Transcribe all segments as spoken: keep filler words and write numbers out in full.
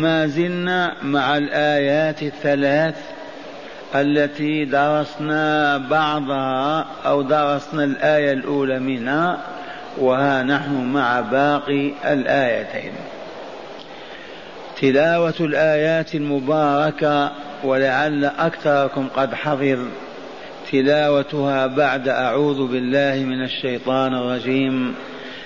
ما زلنا مع الآيات الثلاث التي درسنا بعضها أو درسنا الآية الأولى منها، وها نحن مع باقي الآيتين. تلاوة الآيات المباركة، ولعل أكثركم قد حفظ تلاوتها بعد أعوذ بالله من الشيطان الرجيم.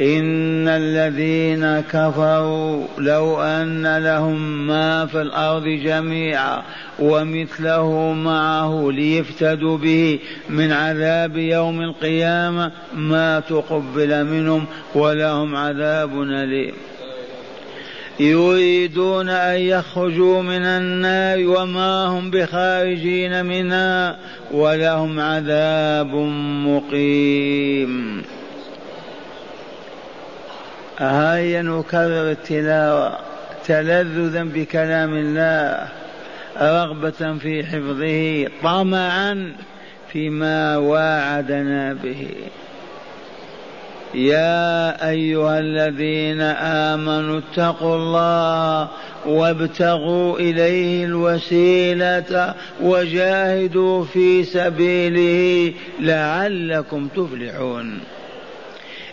إن الذين كفروا لو أن لهم ما في الأرض جميعا ومثله معه ليفتدوا به من عذاب يوم القيامة ما تقبل منهم ولهم عذاب أليم. يريدون أن يخرجوا من النار وما هم بخارجين منها ولهم عذاب مقيم. هيا نكرر التلاوة تلذذا بكلام الله، رغبة في حفظه، طمعا فيما وعدنا به. يا أيها الذين آمنوا اتقوا الله وابتغوا إليه الوسيلة وجاهدوا في سبيله لعلكم تفلحون.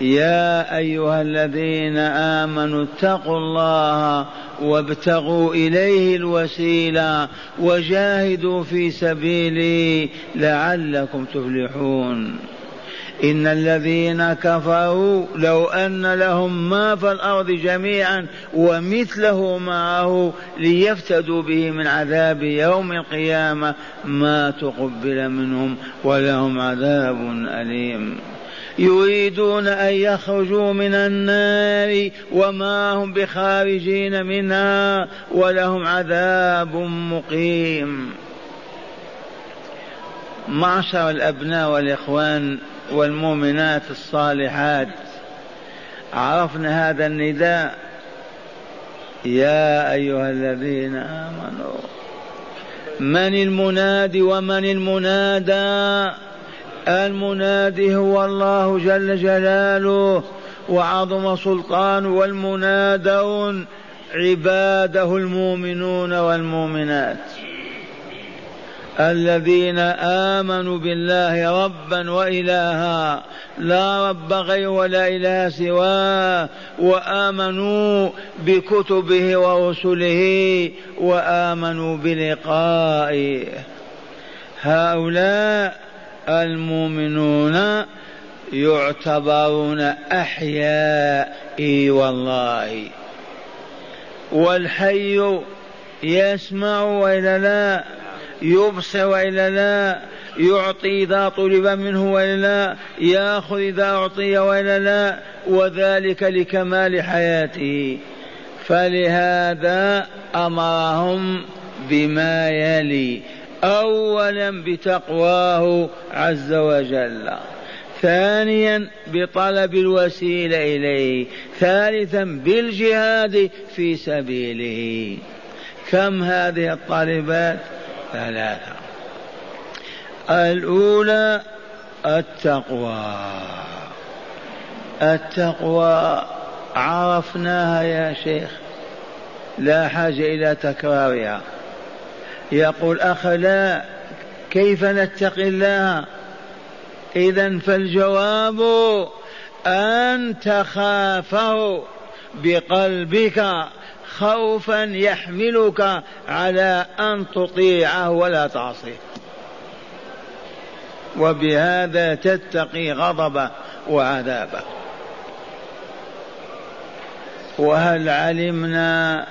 يا أيها الذين آمنوا اتقوا الله وابتغوا إليه الوسيلة وجاهدوا في سبيله لعلكم تفلحون. إن الذين كفروا لو أن لهم ما في الأرض جميعا ومثله معه ليفتدوا به من عذاب يوم القيامة ما تقبل منهم ولهم عذاب أليم. يريدون أن يخرجوا من النار وما هم بخارجين منها ولهم عذاب مقيم. معشر الأبناء والإخوان والمؤمنات الصالحات، عرفنا هذا النداء، يا أيها الذين آمنوا، من المنادي ومن المنادى؟ المنادي هو الله جل جلاله وعظم سلطان، والمنادون عباده المؤمنون والمؤمنات الذين آمنوا بالله ربا وإلها، لا رب غيره ولا إله سواه، وآمنوا بكتبه ورسله وآمنوا بلقائه. هؤلاء المؤمنون يعتبرون أحياء والله، والحي يسمع وإلا لا، يبصر وإلا لا، يعطي إذا طلب منه وإلا لا، يأخذ إذا أعطي وإلا لا، وذلك لكمال حياته. فلهذا أمرهم بما يلي: أولا بتقواه عز وجل، ثانيا بطلب الوسيلة إليه، ثالثا بالجهاد في سبيله. كم هذه الطالبات؟ ثلاثة. الأولى التقوى، التقوى عرفناها يا شيخ، لا حاجة إلى تكرارها. يقول أخ لا، كيف نتقي الله؟ إذن فالجواب أن تخافه بقلبك خوفا يحملك على أن تطيعه ولا تعصيه، وبهذا تتقي غضبه وعذابه. وهل علمنا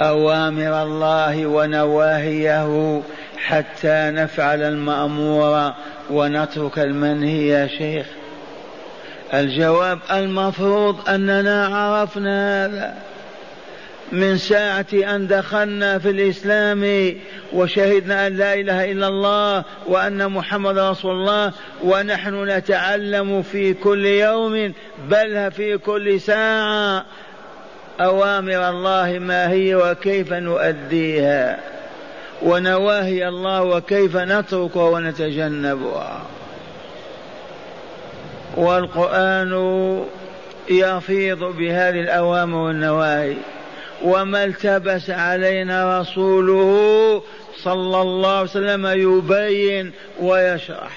أوامر الله ونواهيه حتى نفعل المأمور ونترك المنهي يا شيخ؟ الجواب المفروض أننا عرفنا هذا من ساعة أن دخلنا في الإسلام وشهدنا أن لا إله إلا الله وأن محمد رسول الله، ونحن نتعلم في كل يوم بل في كل ساعة أوامر الله ما هي وكيف نؤديها، ونواهي الله وكيف نتركها ونتجنبها. والقرآن يفيض بهذه الأوامر والنواهي. وما التبس علينا رسوله صلى الله عليه وسلم يبين ويشرح.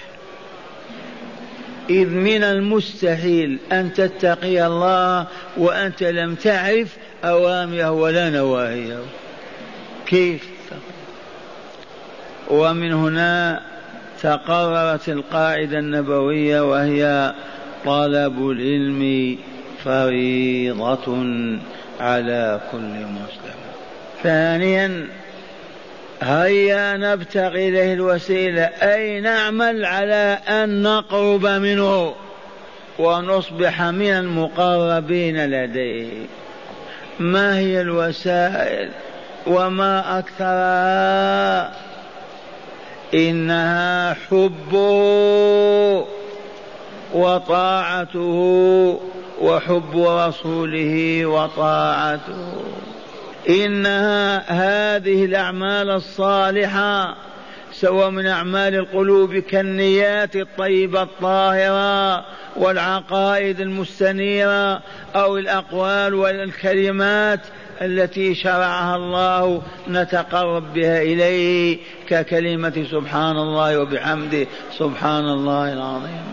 إذ من المستحيل أن تتقي الله وأنت لم تعرف أوامره ولا نواهيه، كيف؟ ومن هنا تقررت القاعدة النبوية، وهي طلب العلم فريضة على كل مسلم. ثانيا، هيا نبتغي إليه الوسيلة، أي نعمل على أن نقرب منه ونصبح من المقربين لديه. ما هي الوسائل وما أكثرها؟ إنها حبه وطاعته وحب رسوله وطاعته. إنها هذه الأعمال الصالحة، سواء من أعمال القلوب كالنيات الطيبة الطاهرة والعقائد المستنيرة، أو الأقوال والكلمات التي شرعها الله نتقرب بها إليه، ككلمة سبحان الله وبحمده سبحان الله العظيم.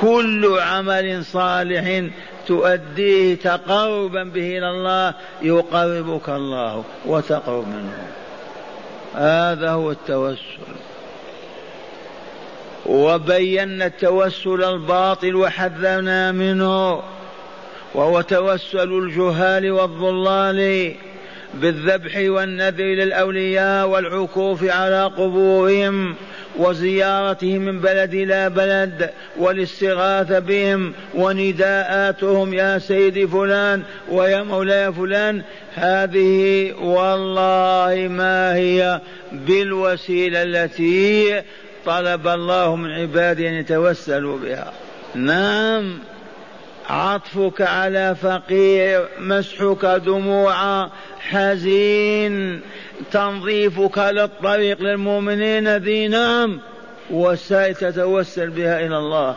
كل عمل صالح تؤديه تقربا به إلى الله يقربك الله وتقرب منه. هذا هو التوسل. وبينا التوسل الباطل وحذرنا منه، وهو توسل الجهال والضلال بالذبح والنذر للأولياء والعكوف على قبورهم وزيارتهم من بلد إلى بلد، والاستغاثة بهم ونداءاتهم يا سيدي فلان ويا مولاي فلان. هذه والله ما هي بالوسيلة التي طلب الله من عباده أن يتوسلوا بها. نعم، عطفك على فقير، مسحك دموع حزين، تنظيفك للطريق للمؤمنين، ذي نعم وسائل تتوسل بها إلى الله.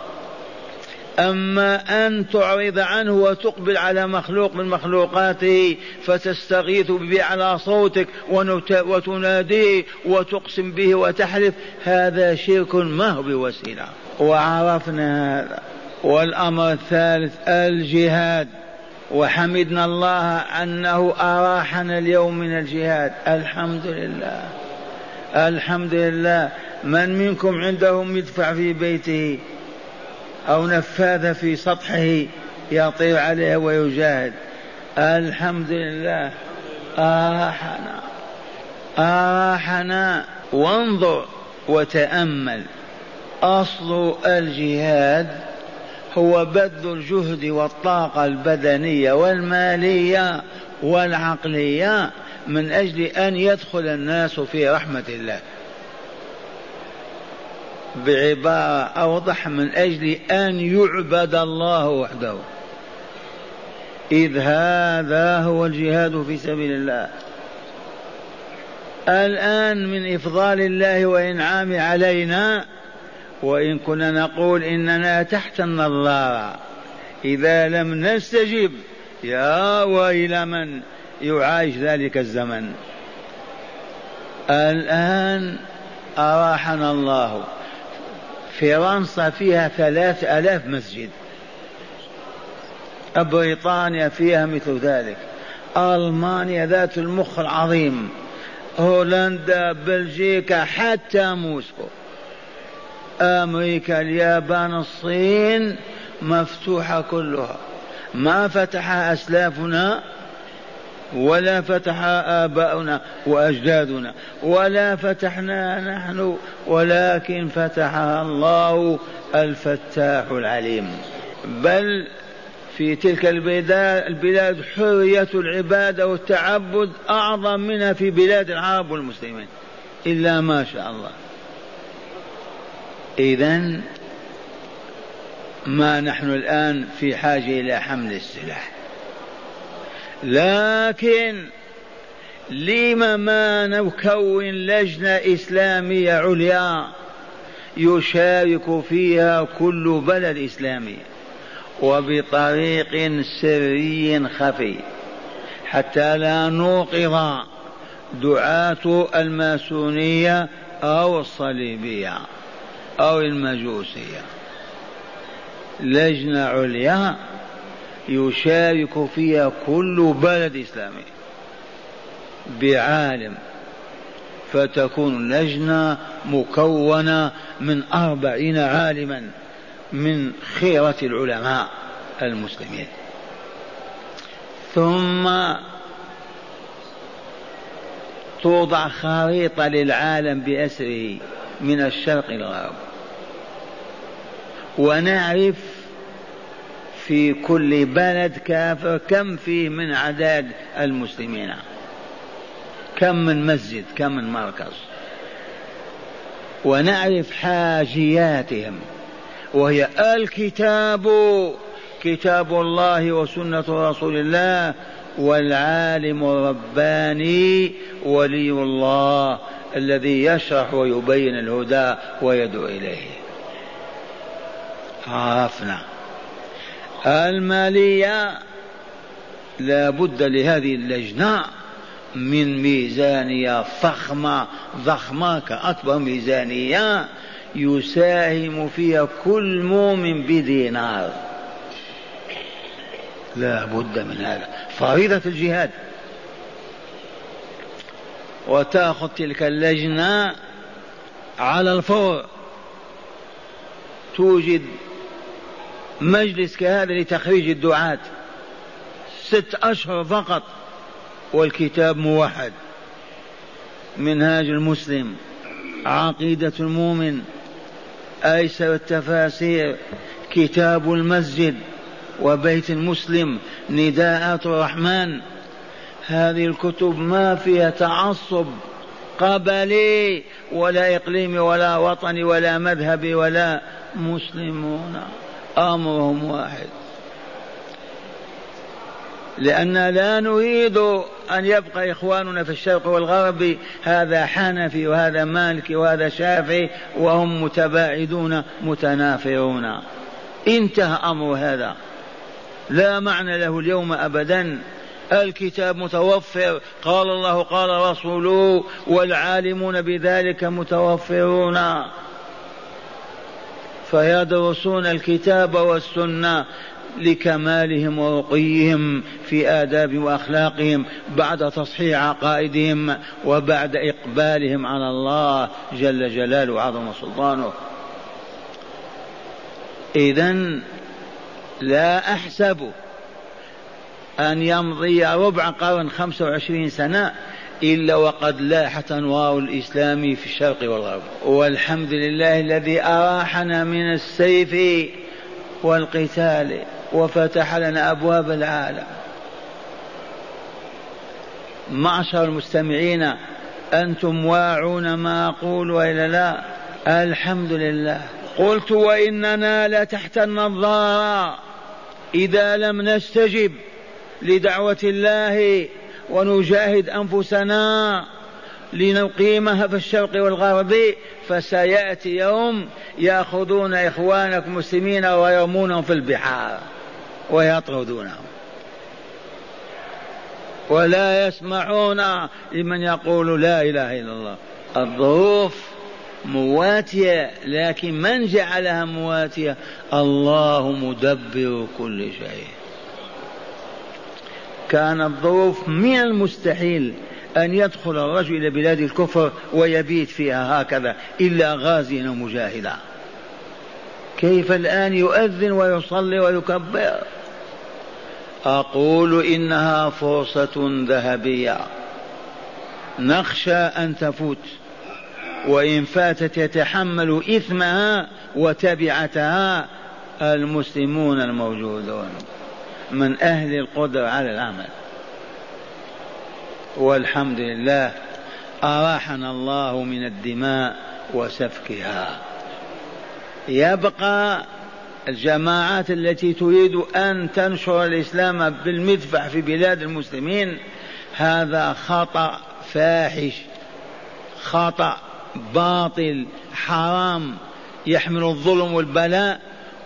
أما أن تعرض عنه وتقبل على مخلوق من مخلوقاته فتستغيث به على صوتك وتناديه وتقسم به وتحلف، هذا شرك ما هو بوسيلة، وعرفنا هذا. والأمر الثالث الجهاد، وحمدنا الله أنه أراحنا اليوم من الجهاد، الحمد لله الحمد لله. من منكم عنده مدفع في بيته أو نفاذة في سطحه يطير عليها ويجاهد؟ الحمد لله أراحنا أراحنا. وانظر وتأمل، أصل الجهاد هو بذل الجهد والطاقة البدنية والمالية والعقلية من أجل أن يدخل الناس في رحمة الله، بعبارة أوضح، من أجل أن يعبد الله وحده. إذ هذا هو الجهاد في سبيل الله. الآن من إفضال الله وإنعامه علينا، وإن كنا نقول إننا تحت النظارة، إذا لم نستجب يا ويل من يعايش ذلك الزمن. الآن أراحنا الله. فرنسا فيها ثلاث آلاف مسجد، بريطانيا فيها مثل ذلك، ألمانيا ذات المخ العظيم، هولندا، بلجيكا، حتى موسكو، أمريكا، اليابان، الصين، مفتوحة كلها. ما فتح أسلافنا ولا فتح آباؤنا وأجدادنا ولا فتحنا نحن، ولكن فتحها الله الفتاح العليم. بل في تلك البلاد حرية العبادة والتعبد أعظم منها في بلاد العرب والمسلمين إلا ما شاء الله. إذن ما نحن الآن في حاجة إلى حمل السلاح، لكن لما ما نكون لجنة إسلامية عليا يشارك فيها كل بلد إسلامي، وبطريق سري خفي حتى لا نوقظ دعاة الماسونية أو الصليبية أو المجوسية. لجنة عليا يشارك فيها كل بلد إسلامي بعالم، فتكون لجنة مكونة من أربعين عالما من خيرة العلماء المسلمين، ثم توضع خريطة للعالم بأسره من الشرق إلى الغرب، ونعرف في كل بلد كافر كم فيه من عدد المسلمين، كم من مسجد، كم من مركز، ونعرف حاجياتهم، وهي الكتاب كتاب الله وسنة رسول الله والعالم الرباني ولي الله الذي يشرح ويبين الهدى ويدعو إليه. عرفنا المالية، لا بد لهذه اللجنة من ميزانية فخمة ضخمة كأكبر ميزانية يساهم فيها كل مؤمن بدينار، لا بد من هذا، فريضة الجهاد. وتأخذ تلك اللجنة على الفور توجد مجلس كهذا لتخريج الدعاة، ست أشهر فقط، والكتاب موحد، منهاج المسلم، عقيدة المؤمن، أيسر التفاسير، كتاب المسجد وبيت المسلم، نداءات الرحمن. هذه الكتب ما فيها تعصب قبلي ولا إقليمي ولا وطني ولا مذهبي، ولا مسلمون أمرهم واحد، لأن لا نريد أن يبقى إخواننا في الشرق والغرب هذا حنفي وهذا مالكي وهذا شافعي وهم متباعدون متنافرون، انتهى أمر هذا، لا معنى له اليوم أبدا. الكتاب متوفر، قال الله قال رسوله، والعالمون بذلك متوفرون، فيدرسون الكتاب والسنة لكمالهم ورقيهم في آداب وأخلاقهم بعد تصحيح عقائدهم وبعد إقبالهم على الله جل جلاله وعظم سلطانه. إذن لا أحسب أن يمضي ربع قرن خمسة وعشرين سنة إلا وقد لاحت أنوار الإسلام في الشرق والغرب، والحمد لله الذي أراحنا من السيف والقتال وفتح لنا أبواب العالم. معشر المستمعين، أنتم واعون ما أقول وإلا لا؟ الحمد لله. قلت وإننا لتحت النظارة إذا لم نستجب لدعوة الله ونجاهد أنفسنا لنقيمها في الشرق والغرب، فسيأتي يوم يأخذون إخوانك مسلمين ويرمونهم في البحار ويطردونهم، ولا يسمعون لمن يقول لا إله إلا الله. الظروف مواتية، لكن من جعلها مواتية؟ الله مدبر كل شيء. كان الظروف من المستحيل أن يدخل الرجل إلى بلاد الكفر ويبيت فيها هكذا إلا غازيا ومجاهدا، كيف الآن يؤذن ويصلي ويكبر أقول إنها فرصة ذهبية نخشى أن تفوت، وإن فاتت يتحمل إثمها وتبعتها المسلمون الموجودون من أهل القدرة على العمل. والحمد لله أراحنا الله من الدماء وسفكها. يبقى الجماعات التي تريد أن تنشر الإسلام بالمدفع في بلاد المسلمين، هذا خطأ فاحش، خطأ باطل حرام يحمل الظلم والبلاء،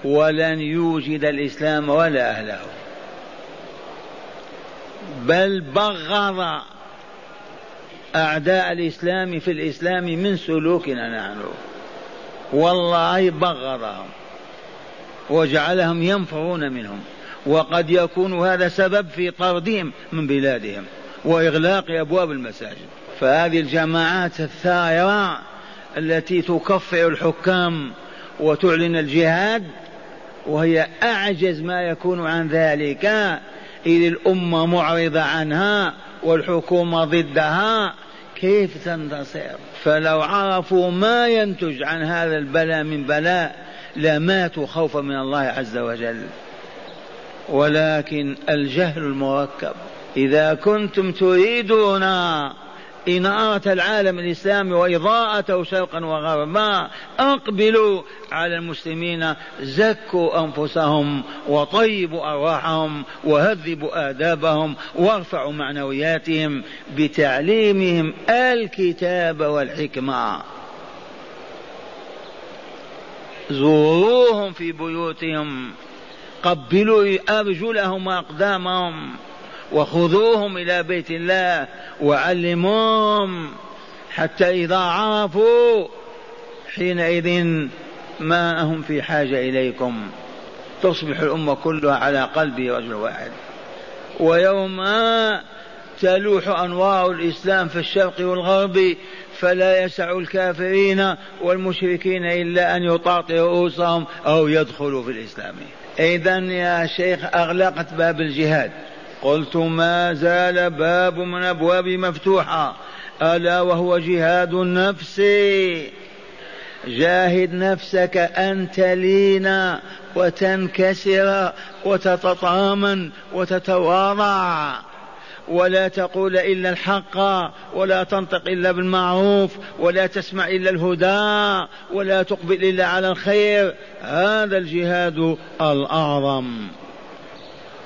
ولن يوجد الإسلام ولا أهله، بل بغض أعداء الإسلام في الإسلام من سلوكنا نحن، والله بغضهم وجعلهم ينفرون منهم، وقد يكون هذا سبب في طردهم من بلادهم وإغلاق أبواب المساجد. فهذه الجماعات الثائرة التي تكفر الحكام وتعلن الجهاد، وهي أعجز ما يكون عن ذلك، إذ الأمة معرضة عنها والحكومة ضدها، كيف تنتصر؟ فلو عرفوا ما ينتج عن هذا البلاء من بلاء لماتوا خوفا من الله عز وجل، ولكن الجهل المركب. إذا كنتم تريدون إنارة العالم الإسلامي وإضاءته شرقا وغربا، أقبلوا على المسلمين، زكوا أنفسهم وطيبوا أرواحهم وهذبوا آدابهم وارفعوا معنوياتهم بتعليمهم الكتاب والحكمة. زوروهم في بيوتهم، قبلوا أرجلهم وأقدامهم، وخذوهم إلى بيت الله وعلموهم، حتى إذا عرفوا حينئذ ما هم في حاجة إليكم، تصبح الأمة كلها على قلب رجل واحد. ويوم تلوح أنوار الإسلام في الشرق والغرب، فلا يسع الكافرين والمشركين إلا أن يطاطئوا رؤوسهم أو يدخلوا في الإسلام. إذن يا شيخ أغلقت باب الجهاد، قلت ما زال باب من أبواب مفتوحة، ألا وهو جهاد النفس. جاهد نفسك أن تلين وتنكسر وتتطامن وتتواضع، ولا تقول إلا الحق، ولا تنطق إلا بالمعروف، ولا تسمع إلا الهدى، ولا تقبل إلا على الخير. هذا الجهاد الأعظم.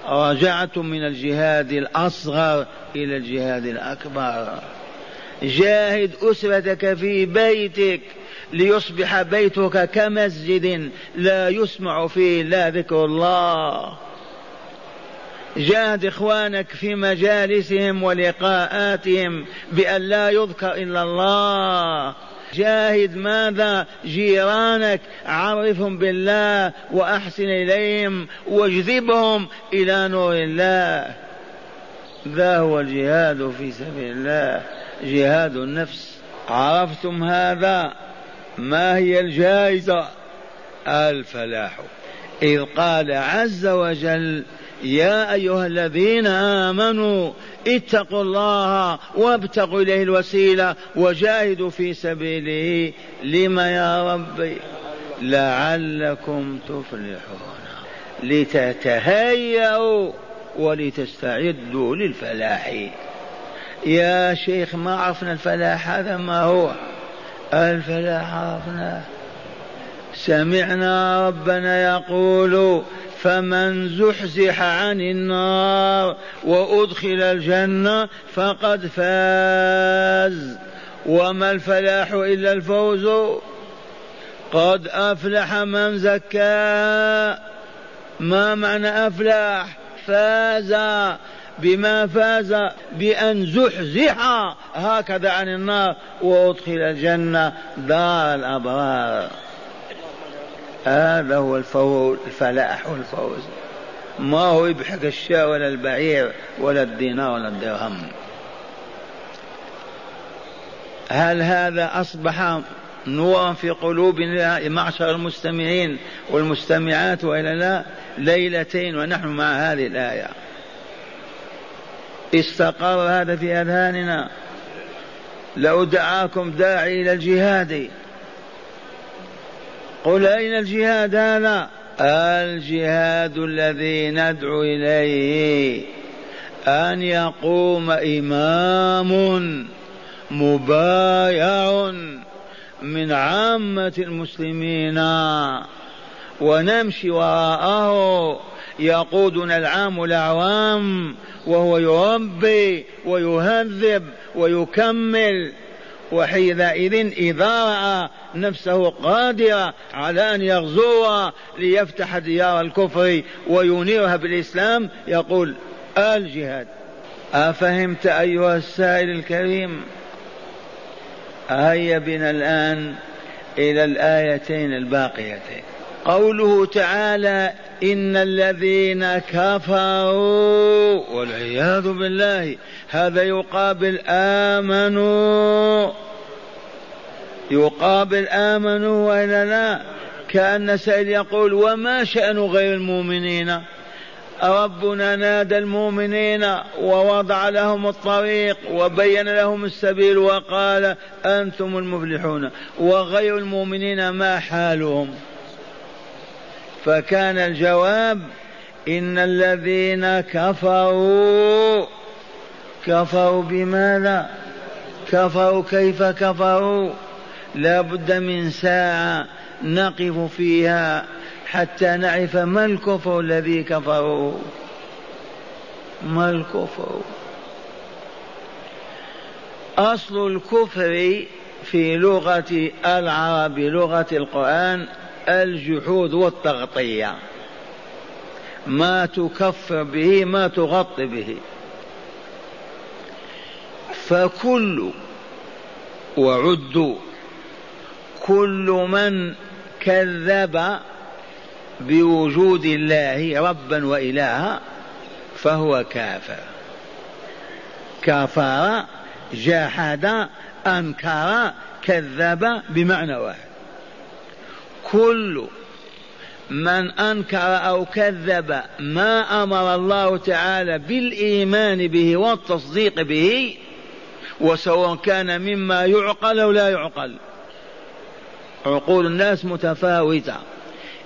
رجعتم من الجهاد الأصغر إلى الجهاد الأكبر. جاهد أسرتك في بيتك ليصبح بيتك كمسجد لا يسمع فيه لا ذكر الله. جاهد إخوانك في مجالسهم ولقاءاتهم بأن لا يذكر إلا الله. جاهد ماذا؟ جيرانك، عرفهم بالله وأحسن إليهم واجذبهم إلى نور الله. ذا هو الجهاد في سبيل الله، جهاد النفس. عرفتم هذا؟ ما هي الجائزة؟ الفلاح، إذ قال عز وجل يا أيها الذين آمنوا اتقوا الله وابتغوا إليه الوسيلة وجاهدوا في سبيله. لما يا ربي؟ لعلكم تفلحون، لتتهيأوا ولتستعدوا للفلاح. يا شيخ ما عرفنا الفلاح، هذا ما هو الفلاح؟ عرفناه، سمعنا ربنا يقول فمن زحزح عن النار وأدخل الجنة فقد فاز، وما الفلاح إلا الفوز، قد أفلح من زكاها. ما معنى أفلح؟ فاز. بما فاز؟ بأن زحزح هكذا عن النار وأدخل الجنة دار الأبرار. هذا هو الفلاح والفوز، ما هو يبحك الشاة ولا البعير ولا الدينار ولا الدرهم. هل هذا أصبح نورا في قلوبنا معشر المستمعين والمستمعات وإلا لا؟ ليلتين ونحن مع هذه الآية، استقر هذا في أذهاننا. لو دعاكم داعي إلى الجهاد قل أين الجهاد هذا؟ الجهاد الذي ندعو إليه أن يقوم إمام مبايع من عامة المسلمين ونمشي وراءه يقودنا العام والأعوام، وهو يربي ويهذب ويكمل، وحينئذ إذا رأى نفسه قادرة على أن يغزوها ليفتح ديار الكفر وينيرها بالإسلام يقول الجهاد. أفهمت أيها السائل الكريم؟ هيا بنا الآن إلى الآيتين الباقيتين. قوله تعالى إن الذين كفروا والعياذ بالله، هذا يقابل آمنوا، يقابل آمنوا وإلا لا؟ كأن سائل يقول وما شأن غير المؤمنين؟ ربنا نادى المؤمنين ووضع لهم الطريق وبين لهم السبيل وقال أنتم المفلحون، وغير المؤمنين ما حالهم؟ فكان الجواب إن الذين كفروا. كفروا بماذا؟ كفروا كيف كفروا؟ لا بد من ساعة نقف فيها حتى نعرف ما الكفر الذي كفروا، ما الكفر. أصل الكفر في لغة العرب لغة القرآن الجحود والتغطية، ما تكفر به ما تغطي به. فكل وعد كل من كذب بوجود الله ربا وإلها فهو كافر. كفر جحد أنكر كذب بمعنى واحد. كل من أنكر أو كذب ما أمر الله تعالى بالإيمان به والتصديق به، وسواء كان مما يعقل أو لا يعقل، عقول الناس متفاوتة،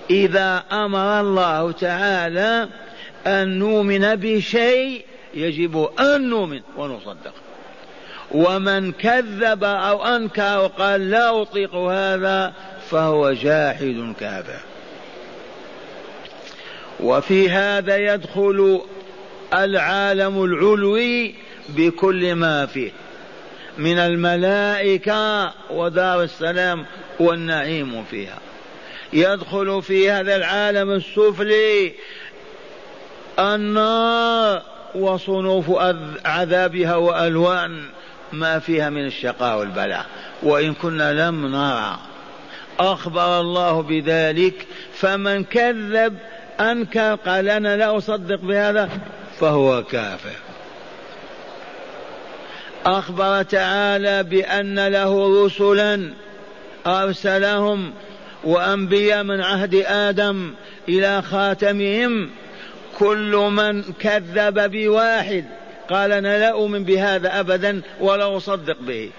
إذا أمر الله تعالى أن نؤمن بشيء يجب أن نؤمن ونصدق. ومن كذب أو أنكر وقال لا أطيق هذا فهو جاحد كافر. وفي هذا يدخل العالم العلوي بكل ما فيه من الملائكة ودار السلام والنعيم فيها، يدخل في هذا العالم السفلي النار وصنوف عذابها وألوان ما فيها من الشقاء والبلاء، وإن كنا لم نرى، أخبر الله بذلك. فمن كذب أنكر قال أنا لا أصدق بهذا فهو كافر. أخبر تعالى بأن له رسلا أرسلهم وأنبياء من عهد آدم إلى خاتمهم، كل من كذب بواحد قال أنا لا أؤمن بهذا أبدا ولا أصدق به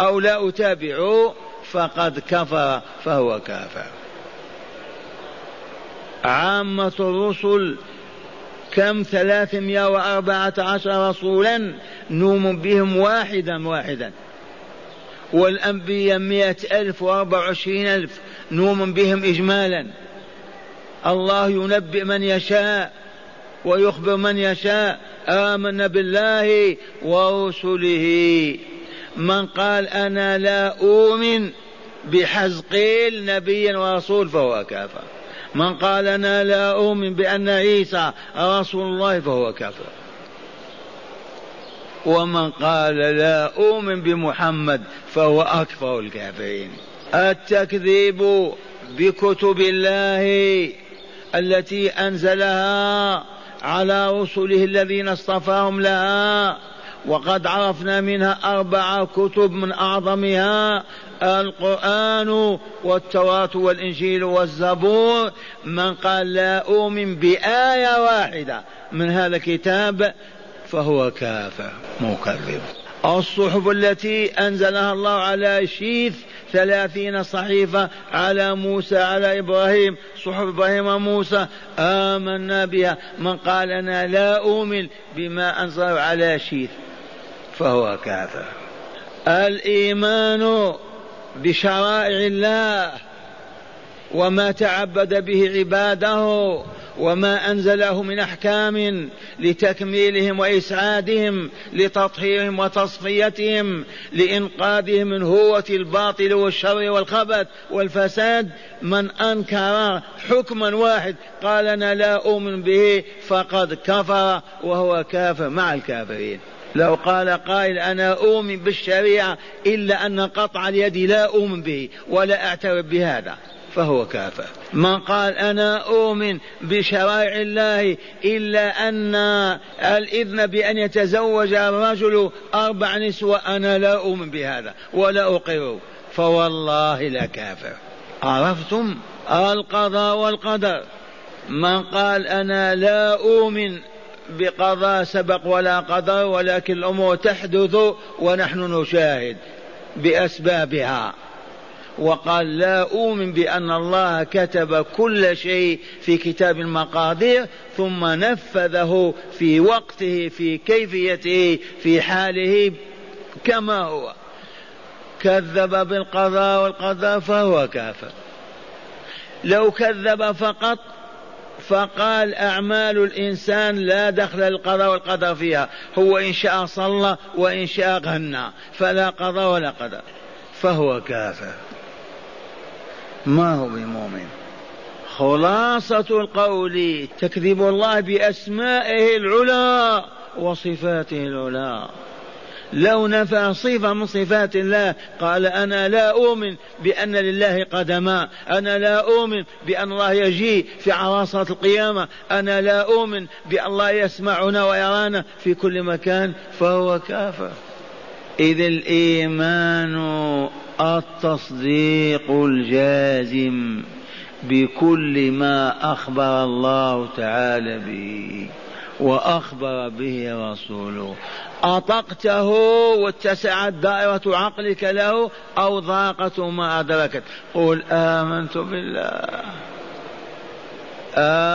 أو لا أتابعه فقد كفر فهو كافر. عامة الرسل كم؟ ثلاثمائة وأربعة عشر رسولا نؤمن بهم واحدا واحدا، والأنبياء مئة ألف وأربع وعشرين ألف نؤمن بهم إجمالا. الله ينبئ من يشاء ويخبر من يشاء. آمن بالله ورسله. من قال أنا لا أؤمن بحزقيل نبيا ورسول فهو كافر. من قال أنا لا أؤمن بأن عيسى رسول الله فهو كافر. ومن قال لا أؤمن بمحمد فهو أكفر الكافرين. التكذيب بكتب الله التي أنزلها على رسله الذين اصطفاهم لها، وقد عرفنا منها أربع كتب من أعظمها القرآن والتوراة والإنجيل والزبور. من قال لا أؤمن بآية واحدة من هذا الكتاب فهو كافر مكذب. الصحف التي أنزلها الله على شيث ثلاثين صحيفة على موسى على إبراهيم، صحف إبراهيم وموسى، آمنا بها. من قال أنا لا أؤمن بما أنزل على شيث فهو كافر. الإيمان بشرائع الله وما تعبد به عباده وما أنزله من أحكام لتكميلهم وإسعادهم لتطهيرهم وتصفيتهم لإنقاذهم من هوة الباطل والشر والخبث والفساد. من أنكر حكما واحد قال أنا لا أؤمن به فقد كفر وهو كافر مع الكافرين. لو قال قائل أنا أؤمن بالشريعة إلا أن قطع اليد لا أؤمن به ولا أعترف بهذا فهو كافر. من قال أنا أؤمن بشرائع الله إلا أن الإذن بأن يتزوج الرجل أربع نسوة أنا لا أؤمن بهذا ولا أقره فوالله لا كافر. عرفتم القضاء والقدر؟ من قال أنا لا أؤمن بقضاء سبق ولا قدر ولكن الأمور تحدث ونحن نشاهد بأسبابها، وقال لا أؤمن بأن الله كتب كل شيء في كتاب المقادير ثم نفذه في وقته في كيفيته في حاله كما هو، كذب بالقضاء والقدر فهو كافر. لو كذب فقط فقال أعمال الإنسان لا دخل القضاء والقدر فيها، هو إن شاء صلى وإن شاء غنى فلا قضاء ولا قدر فهو كافر، ما هو بمؤمن. خلاصة القول تكذب الله بأسمائه العلى وصفاته العلى. لو نفى صفة من صفات الله قال أنا لا أؤمن بأن لله قدما، أنا لا أؤمن بأن الله يجي في عراصة القيامة، أنا لا أؤمن بأن الله يسمعنا ويرانا في كل مكان فهو كافر. إذ الإيمان التصديق الجازم بكل ما أخبر الله تعالى به وأخبر به رسوله. أطقته واتسعت دائرة عقلك له أو ضاقته ما أدركت، قل آمنت بالله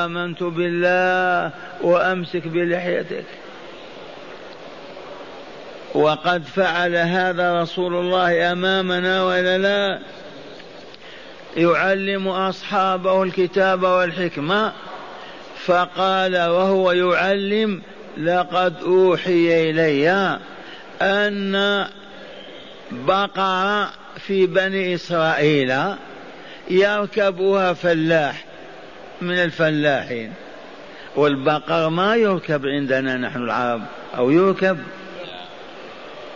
آمنت بالله وأمسك بلحيتك. وقد فعل هذا رسول الله أمامنا ولا لا؟ يعلم أصحابه الكتاب والحكمة فقال وهو يعلم لقد أوحي إلي أن بقرة في بني إسرائيل يركبها فلاح من الفلاحين، والبقر ما يركب عندنا نحن العرب، أو يركب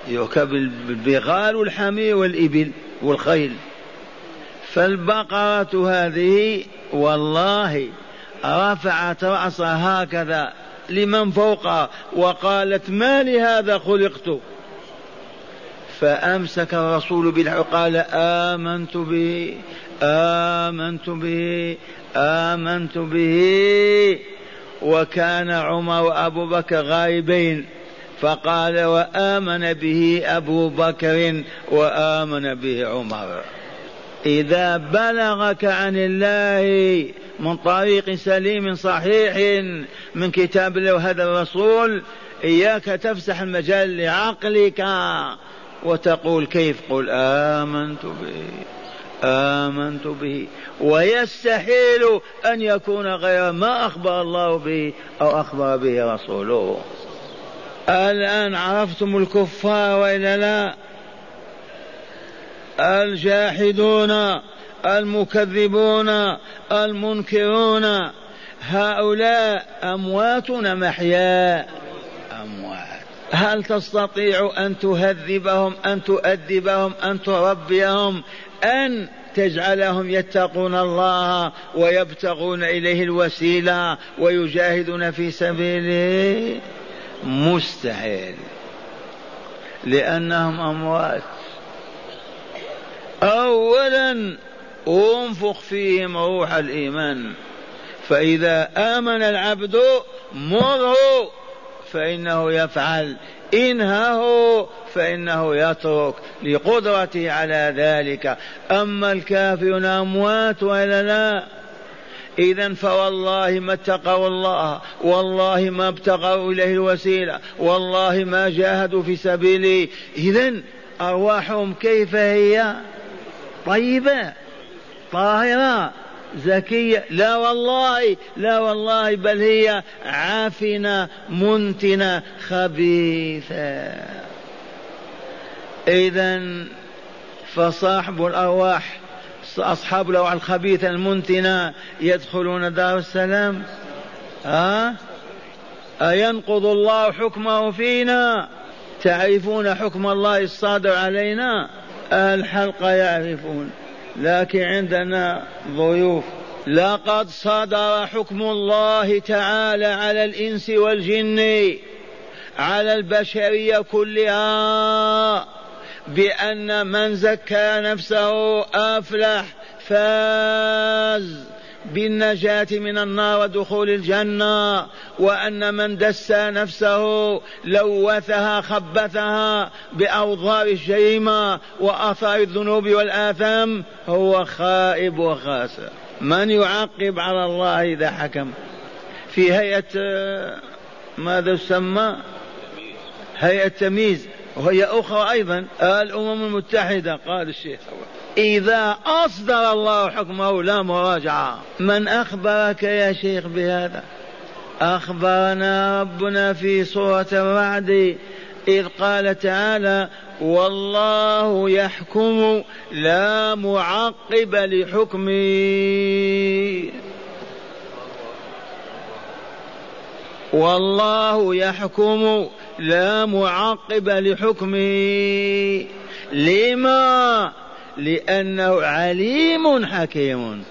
يركب البغال والحمير والإبل والخيل، فالبقرة هذه والله رفعت رأسها هكذا لمن فوقها وقالت ما لهذا خلقت، فأمسك الرسول بالحق قال آمنت به آمنت به آمنت به. وكان عمر وأبو بكر غائبين فقال وآمن به أبو بكر وآمن به عمر. إذا بلغك عن الله من طريق سليم صحيح من كتاب الله وهدى الرسول إياك تفسح المجال لعقلك وتقول كيف، قل آمنت به آمنت به. ويستحيل أن يكون غير ما أخبر الله به أو أخبر به رسوله. الآن عرفتم الكفار وإلا لا؟ الجاحدون المكذبون المنكرون هؤلاء أمواتنا محياء أموات. هل تستطيع أن تهذبهم أن تؤدبهم أن تربيهم أن تجعلهم يتقون الله ويبتغون إليه الوسيلة ويجاهدون في سبيله؟ مستحيل، لأنهم أموات. أولا انفخ فيهم روح الإيمان، فإذا آمن العبد مره فإنه يفعل، انهه فإنه يترك لقدرته على ذلك. أما الكافرون أموات ولا لا؟ إذن فوالله ما اتقوا الله، والله ما ابتغوا إليه الوسيلة، والله ما جاهدوا في سبيله. إذن أرواحهم كيف هي؟ طيبة طاهرة زكية؟ لا والله، لا والله، بل هي عافنة منتنة خبيثة. إذن فصاحب الأرواح، أصحاب الأرواح الخبيثة المنتنة، يدخلون دار السلام؟ ها؟ أينقض الله حكمه فينا؟ تعرفون حكم الله الصادر علينا؟ أهل الحلقة يعرفون، لكن عندنا ضيوف. لقد صدر حكم الله تعالى على الإنس والجن، على البشرية كلها، بأن من زكى نفسه أفلح، فاز بالنجاة من النار ودخول الجنة، وأن من دس نفسه لوثها خبثها بأوضار الشيمة وآثار الذنوب والآثام هو خائب وخاسر. من يعاقب على الله إذا حكم؟ في هيئة ماذا يسمى؟ هيئة تمييز، وهي أخرى أيضا الأمم المتحدة. قال الشيخ إذا أصدر الله حكمه لا مراجعة. من أخبرك يا شيخ بهذا؟ أخبرنا ربنا في سورة الرعد إذ قال تعالى والله يحكم لا معقب لحكمه. والله يحكم لا معقب لحكمه، لما؟ لأنه عليم حكيم.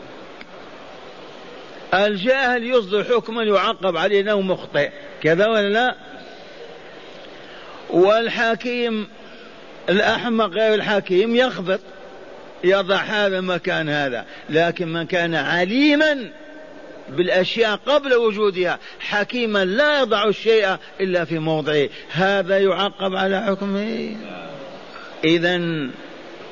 الجاهل يصدر حكما يعقب عليه أنه مخطئ، كذا ولا لا؟ والحكيم الأحمق غير الحكيم يخبط، يضع هذا مكان هذا. لكن من كان عليما بالأشياء قبل وجودها، حكيما لا يضع الشيء إلا في موضعه، هذا يعقب على حكمه. إذن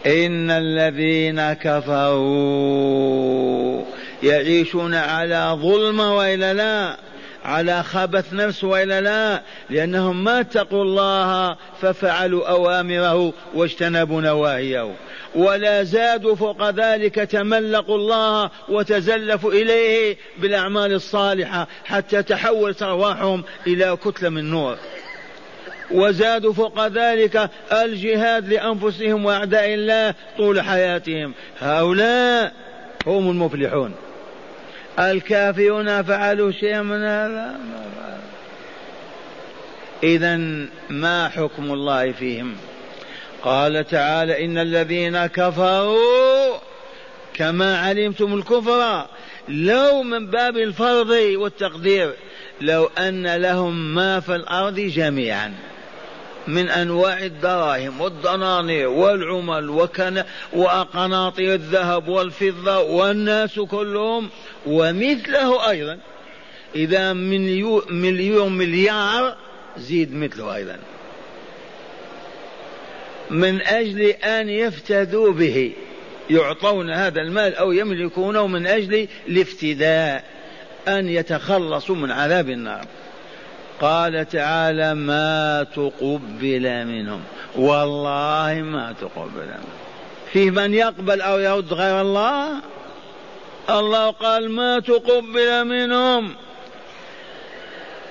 إن الذين كفروا يعيشون على ظلم وإلا لا، على خبث نفس وإلا لا، لأنهم ما اتقوا الله ففعلوا أوامره واجتنبوا نواهيه، ولا زادوا فوق ذلك، تملقوا الله وتزلفوا إليه بالأعمال الصالحة حتى تحولت أرواحهم إلى كتلة من نور. وزادوا فوق ذلك الجهاد لأنفسهم وأعداء الله طول حياتهم. هؤلاء هم المفلحون. الكافرون فعلوا شيئا من هذا؟ إذن ما حكم الله فيهم؟ قال تعالى إن الذين كفروا، كما علمتم الكفر لو من باب الفرض والتقدير، لو أن لهم ما في الأرض جميعا من أنواع الدراهم والدنانير والعمل وقناطير الذهب والفضة والناس كلهم ومثله أيضا، إذا مليون مليار زيد مثله أيضا، من أجل أن يفتدوا به، يعطون هذا المال أو يملكونه من أجل الافتداء، أن يتخلصوا من عذاب النار. قال تعالى ما تقبل منهم، والله ما تقبل منهم. فيه من يقبل أو يرد غير الله؟ الله قال ما تقبل منهم.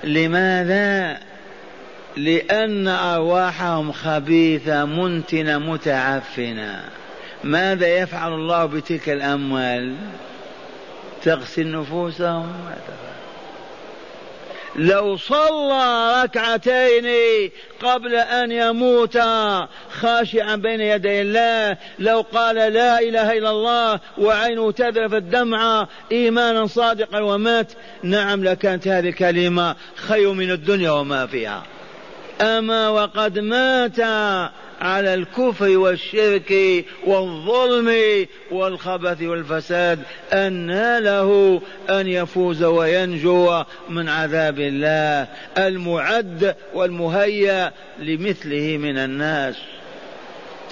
لماذا؟ لأن أرواحهم خبيثة منتنة متعفنة. ماذا يفعل الله بتلك الأموال؟ تغسل نفوسهم. لو صلى ركعتين قبل أن يموت خاشعا بين يدي الله، لو قال لا إله إلا الله وعينه تذرف الدمعة إيمانا صادقا ومات، نعم لكانت هذه الكلمة خير من الدنيا وما فيها. أما وقد مات على الكفر والشرك والظلم والخبث والفساد، أنى له أن يفوز وينجو من عذاب الله المعد والمهيأ لمثله من الناس.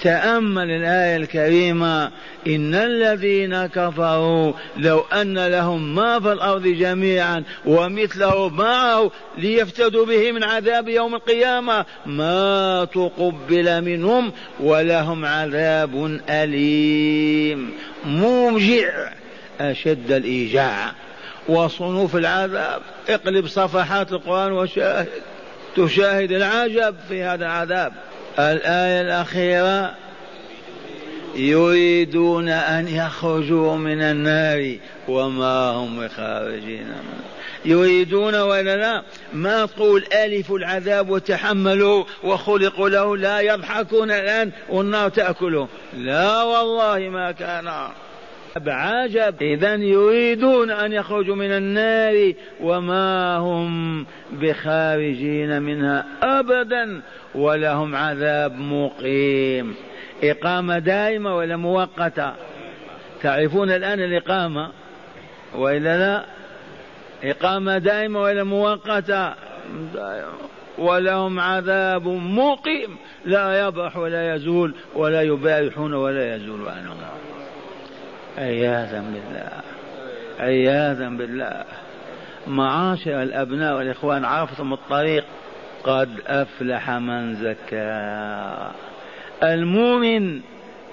تأمل الآية الكريمة: إن الذين كفروا لو أن لهم ما في الأرض جميعا ومثله معه ليفتدوا به من عذاب يوم القيامة ما تقبل منهم ولهم عذاب أليم موجع أشد الإيجاع. وصنوف العذاب، اقلب صفحات القرآن وشاهد، تشاهد العجب في هذا العذاب. الآية الأخيرة: يريدون أن يخرجوا من النار وما هم خارجين منه. يريدون ولا لا؟ ما تقول ألف العذاب وتحملوا وخلقوا له، لا يضحكون الآن والنار تأكله، لا والله ما كان عجب. إذن يريدون أن يخرجوا من النار وما هم بخارجين منها أبدا ولهم عذاب مقيم. إقامة دائمة ولا مؤقتة؟ تعرفون الآن الإقامة وإلا لا؟ إقامة دائمة ولا مؤقتة؟ ولهم عذاب مقيم لا يبرح ولا يزول ولا يبارحون ولا يزول عنهم. عياذا بالله، عياذا بالله. معاشر الأبناء والإخوان، عرفتم الطريق. قد أفلح من زكاها. المؤمن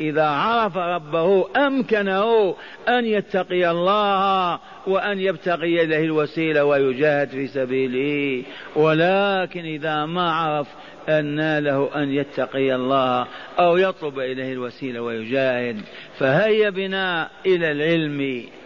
إذا عرف ربه أمكنه أن يتقي الله وأن يبتغي له الوسيلة ويجاهد في سبيله، ولكن إذا ما عرف أن له أن يتقي الله أو يطلب إليه الوسيلة ويجاهد. فهيا بنا إلى العلم.